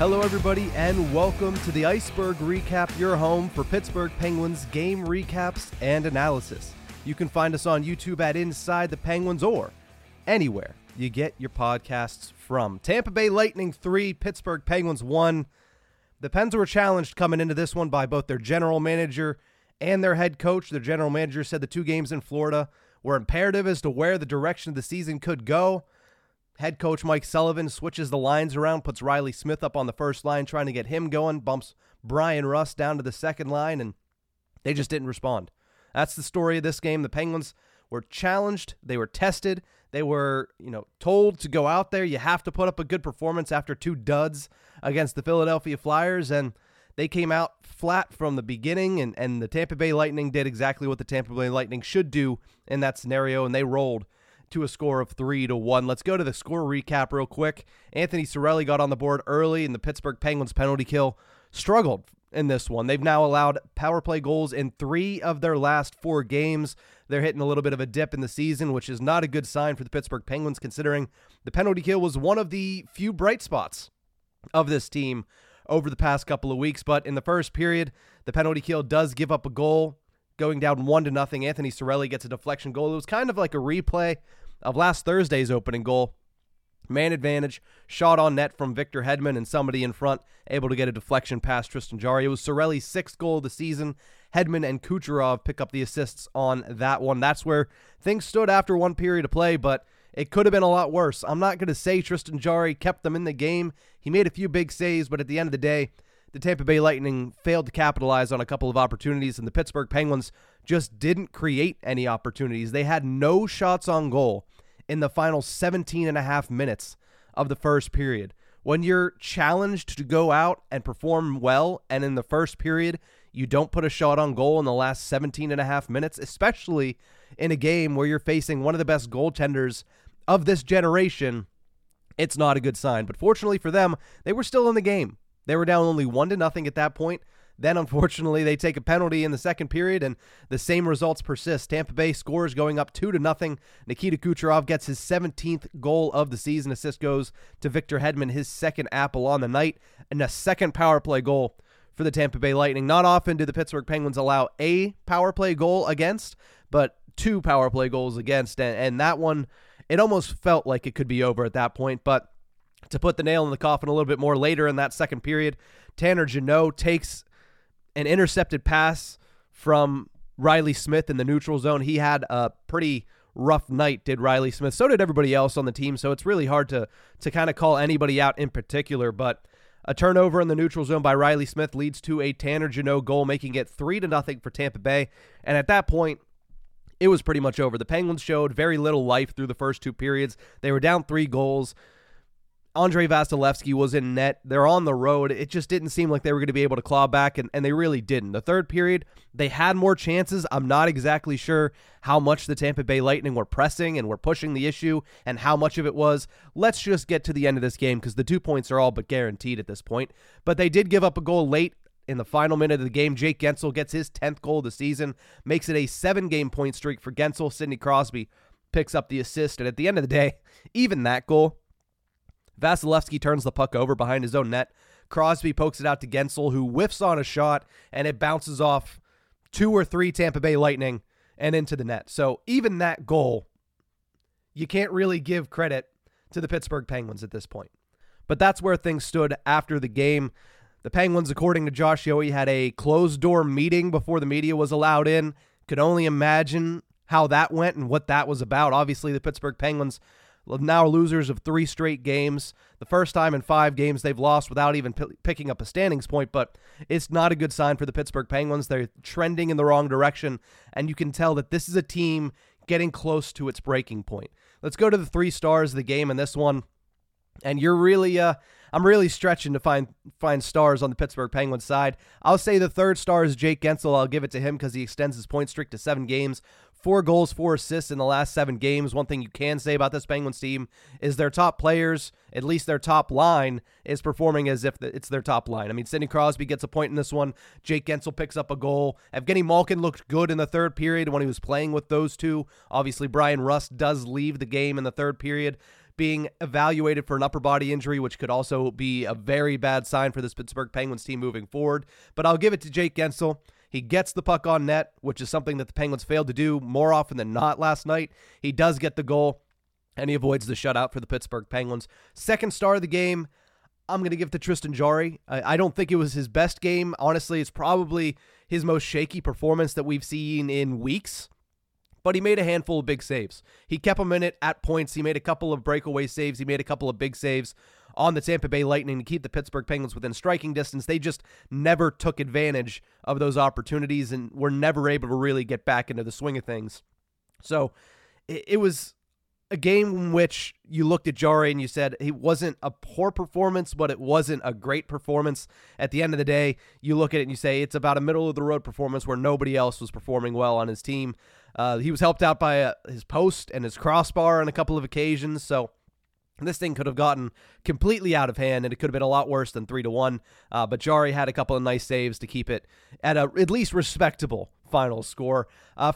Hello everybody and welcome to the Ice-Burgh Recap, your home for Pittsburgh Penguins game recaps and analysis. You can find us on YouTube at Inside the Penguins or anywhere you get your podcasts from. Tampa Bay Lightning 3, Pittsburgh Penguins 1. The Pens were challenged coming into this one by both their general manager and their head coach. Their general manager said the two games in Florida were imperative as to where the direction of the season could go. Head coach Mike Sullivan switches the lines around, puts Riley Smith up on the first line, trying to get him going, bumps Brian Rust down to the second line, and they just didn't respond. That's the story of this game. The Penguins were challenged. They were tested. They were, told to go out there. You have to put up a good performance after two duds against the Philadelphia Flyers, and they came out flat from the beginning, and the Tampa Bay Lightning did exactly what the Tampa Bay Lightning should do in that scenario, and they rolled to a score of 3-1. Let's go to the score recap real quick. Anthony Cirelli got on the board early, and the Pittsburgh Penguins penalty kill struggled in this one. They've now allowed power play goals in 3 of their last 4 games. They're hitting a little bit of a dip in the season, which is not a good sign for the Pittsburgh Penguins, considering the penalty kill was one of the few bright spots of this team over the past couple of weeks. But in the first period, the penalty kill does give up a goal, going down 1-0. Anthony Cirelli gets a deflection goal. It was kind of like a replay of last Thursday's opening goal. Man advantage, shot on net from Victor Hedman, and somebody in front able to get a deflection past Tristan Jarry. It was Cirelli's 6th goal of the season. Hedman and Kucherov pick up the assists on that one. That's where things stood after one period of play, but it could have been a lot worse. I'm not going to say Tristan Jarry kept them in the game. He made a few big saves, but at the end of the day, the Tampa Bay Lightning failed to capitalize on a couple of opportunities, and the Pittsburgh Penguins just didn't create any opportunities. They had no shots on goal in the final 17 and a half minutes of the first period. When you're challenged to go out and perform well, and in the first period, you don't put a shot on goal in the last 17 and a half minutes, especially in a game where you're facing one of the best goaltenders of this generation, it's not a good sign. But fortunately for them, they were still in the game. They were down only 1-0 at that point. Then, unfortunately, they take a penalty in the second period, and the same results persist. Tampa Bay scores, going up 2-0. Nikita Kucherov gets his 17th goal of the season. Assist goes to Victor Hedman, his 2nd apple on the night, and a 2nd power play goal for the Tampa Bay Lightning. Not often do the Pittsburgh Penguins allow a power play goal against, but 2 power play goals against, and that one, it almost felt like it could be over at that point, but to put the nail in the coffin a little bit more later in that second period, Tanner Janot takes an intercepted pass from Riley Smith in the neutral zone. He had a pretty rough night, did Riley Smith. So did everybody else on the team, so it's really hard to kind of call anybody out in particular. But a turnover in the neutral zone by Riley Smith leads to a Tanner Janot goal, making it 3-0 for Tampa Bay. And at that point, it was pretty much over. The Penguins showed very little life through the first 2 periods. They were down 3 goals. Andrei Vasilevskiy was in net. They're on the road. It just didn't seem like they were going to be able to claw back, and they really didn't. The third period, they had more chances. I'm not exactly sure how much the Tampa Bay Lightning were pressing and were pushing the issue and how much of it was, let's just get to the end of this game because the 2 points are all but guaranteed at this point. But they did give up a goal late in the final minute of the game. Jake Guentzel gets his 10th goal of the season, makes it a 7-game point streak for Guentzel. Sidney Crosby picks up the assist, and at the end of the day, even that goal, Vasilevskiy turns the puck over behind his own net. Crosby pokes it out to Guentzel, who whiffs on a shot, and it bounces off 2 or 3 Tampa Bay Lightning and into the net. So even that goal, you can't really give credit to the Pittsburgh Penguins at this point. But that's where things stood after the game. The Penguins, according to Josh Yoey, had a closed-door meeting before the media was allowed in. Could only imagine how that went and what that was about. Obviously, the Pittsburgh Penguins now losers of 3 straight games. The first time in 5 games they've lost without even picking up a standings point, but it's not a good sign for the Pittsburgh Penguins. They're trending in the wrong direction, and you can tell that this is a team getting close to its breaking point. Let's go to the 3 stars of the game in this one, and you're really, I'm really stretching to find stars on the Pittsburgh Penguins side. I'll say the 3rd star is Jake Guentzel. I'll give it to him because he extends his point streak to 7 games. 4 goals, 4 assists in the last 7 games. One thing you can say about this Penguins team is their top players, at least their top line, is performing as if it's their top line. I mean, Sidney Crosby gets a point in this one. Jake Guentzel picks up a goal. Evgeny Malkin looked good in the third period when he was playing with those two. Obviously, Brian Rust does leave the game in the third period being evaluated for an upper body injury, which could also be a very bad sign for this Pittsburgh Penguins team moving forward. But I'll give it to Jake Guentzel. He gets the puck on net, which is something that the Penguins failed to do more often than not last night. He does get the goal, and he avoids the shutout for the Pittsburgh Penguins. Second star of the game, I'm going to give it to Tristan Jarry. I don't think it was his best game. Honestly, it's probably his most shaky performance that we've seen in weeks. But he made a handful of big saves. He kept them in it at points. He made a couple of breakaway saves. He made a couple of big saves on the Tampa Bay Lightning to keep the Pittsburgh Penguins within striking distance. They just never took advantage of those opportunities and were never able to really get back into the swing of things. So it was a game in which you looked at Jarry and you said it wasn't a poor performance, but it wasn't a great performance. At the end of the day, you look at it and you say it's about a middle-of-the-road performance where nobody else was performing well on his team. He was helped out by his post and his crossbar on a couple of occasions, so this thing could have gotten completely out of hand, and it could have been a lot worse than 3-1. But Jarry had a couple of nice saves to keep it at at least respectable final score.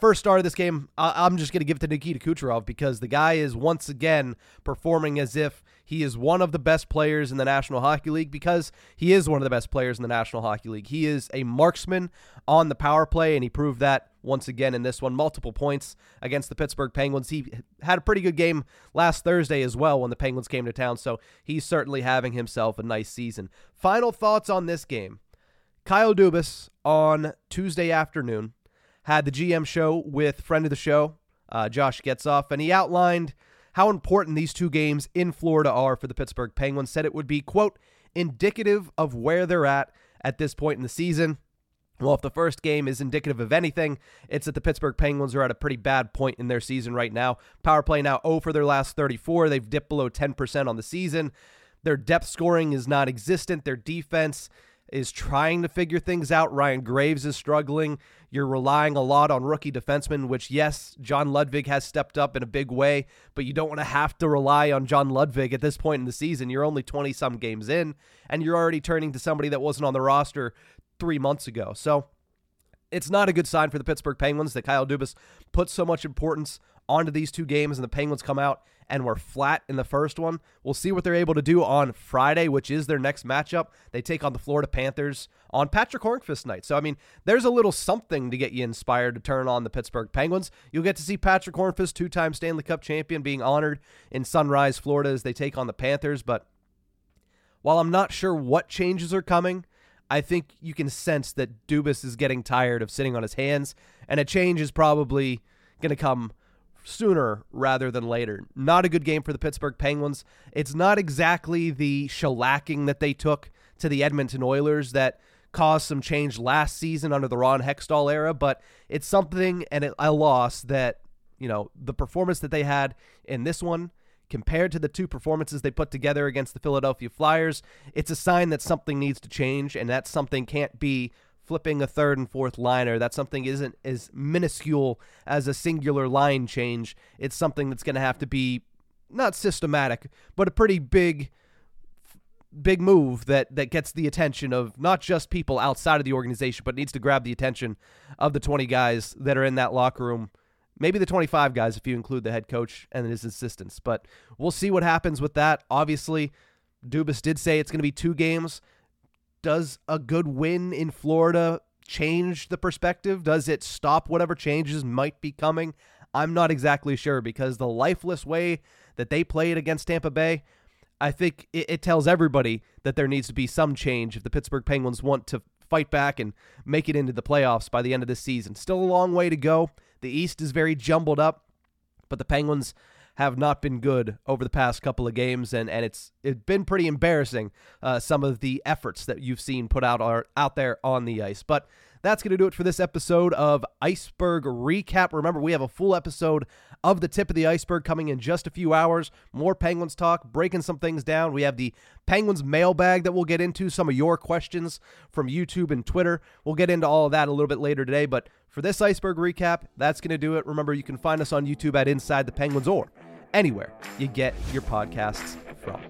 First star of this game, I'm just going to give it to Nikita Kucherov, because the guy is once again performing as if he is one of the best players in the National Hockey League, because he is one of the best players in the National Hockey League. He is a marksman on the power play, and he proved that once again in this one. Multiple points against the Pittsburgh Penguins. He had a pretty good game last Thursday as well when the Penguins came to town, so he's certainly having himself a nice season. Final thoughts on this game. Kyle Dubas on Tuesday afternoon had the GM show with friend of the show, Josh Getzoff, and he outlined how important these two games in Florida are for the Pittsburgh Penguins. Said it would be, quote, indicative of where they're at this point in the season. Well, if the first game is indicative of anything, it's that the Pittsburgh Penguins are at a pretty bad point in their season right now. Power play now 0 for their last 34. They've dipped below 10% on the season. Their depth scoring is non-existent. Their defense is trying to figure things out. Ryan Graves is struggling. You're relying a lot on rookie defensemen, which, yes, John Ludvig has stepped up in a big way, but you don't want to have to rely on John Ludvig at this point in the season. You're only 20-some games in, and you're already turning to somebody that wasn't on the roster 3 months ago. So it's not a good sign for the Pittsburgh Penguins that Kyle Dubas put so much importance onto these two games and the Penguins come out and we're flat in the first one. We'll see what they're able to do on Friday, which is their next matchup. They take on the Florida Panthers on Patrick Hornqvist night. So, I mean, there's a little something to get you inspired to turn on the Pittsburgh Penguins. You'll get to see Patrick Hornqvist, two-time Stanley Cup champion, being honored in Sunrise, Florida, as they take on the Panthers. But while I'm not sure what changes are coming, I think you can sense that Dubas is getting tired of sitting on his hands, and a change is probably going to come sooner rather than later. Not a good game for the Pittsburgh Penguins. It's not exactly the shellacking that they took to the Edmonton Oilers that caused some change last season under the Ron Hextall era, but it's something, and a loss that, you know, the performance that they had in this one compared to the two performances they put together against the Philadelphia Flyers, it's a sign that something needs to change, and that something can't be flipping a third and fourth liner. That something isn't as minuscule as a singular line change. It's something that's going to have to be not systematic, but a pretty big move that gets the attention of not just people outside of the organization, but needs to grab the attention of the 20 guys that are in that locker room. Maybe the 25 guys if you include the head coach and his assistants. But we'll see what happens with that. Obviously, Dubas did say it's going to be two games. Does a good win in Florida change the perspective? Does it stop whatever changes might be coming? I'm not exactly sure, because the lifeless way that they played against Tampa Bay, I think it tells everybody that there needs to be some change if the Pittsburgh Penguins want to fight back and make it into the playoffs by the end of this season. Still a long way to go. The East is very jumbled up, but the Penguins have not been good over the past couple of games, and it's been pretty embarrassing, some of the efforts that you've seen put out there on the ice. But that's going to do it for this episode of Ice-Burgh Recap. Remember, we have a full episode of The Tip of the Ice-Burgh coming in just a few hours. More Penguins talk, breaking some things down. We have the Penguins mailbag that we'll get into, some of your questions from YouTube and Twitter. We'll get into all of that a little bit later today. But for this Ice-Burgh Recap, that's going to do it. Remember, you can find us on YouTube at Inside the Penguins or anywhere you get your podcasts from.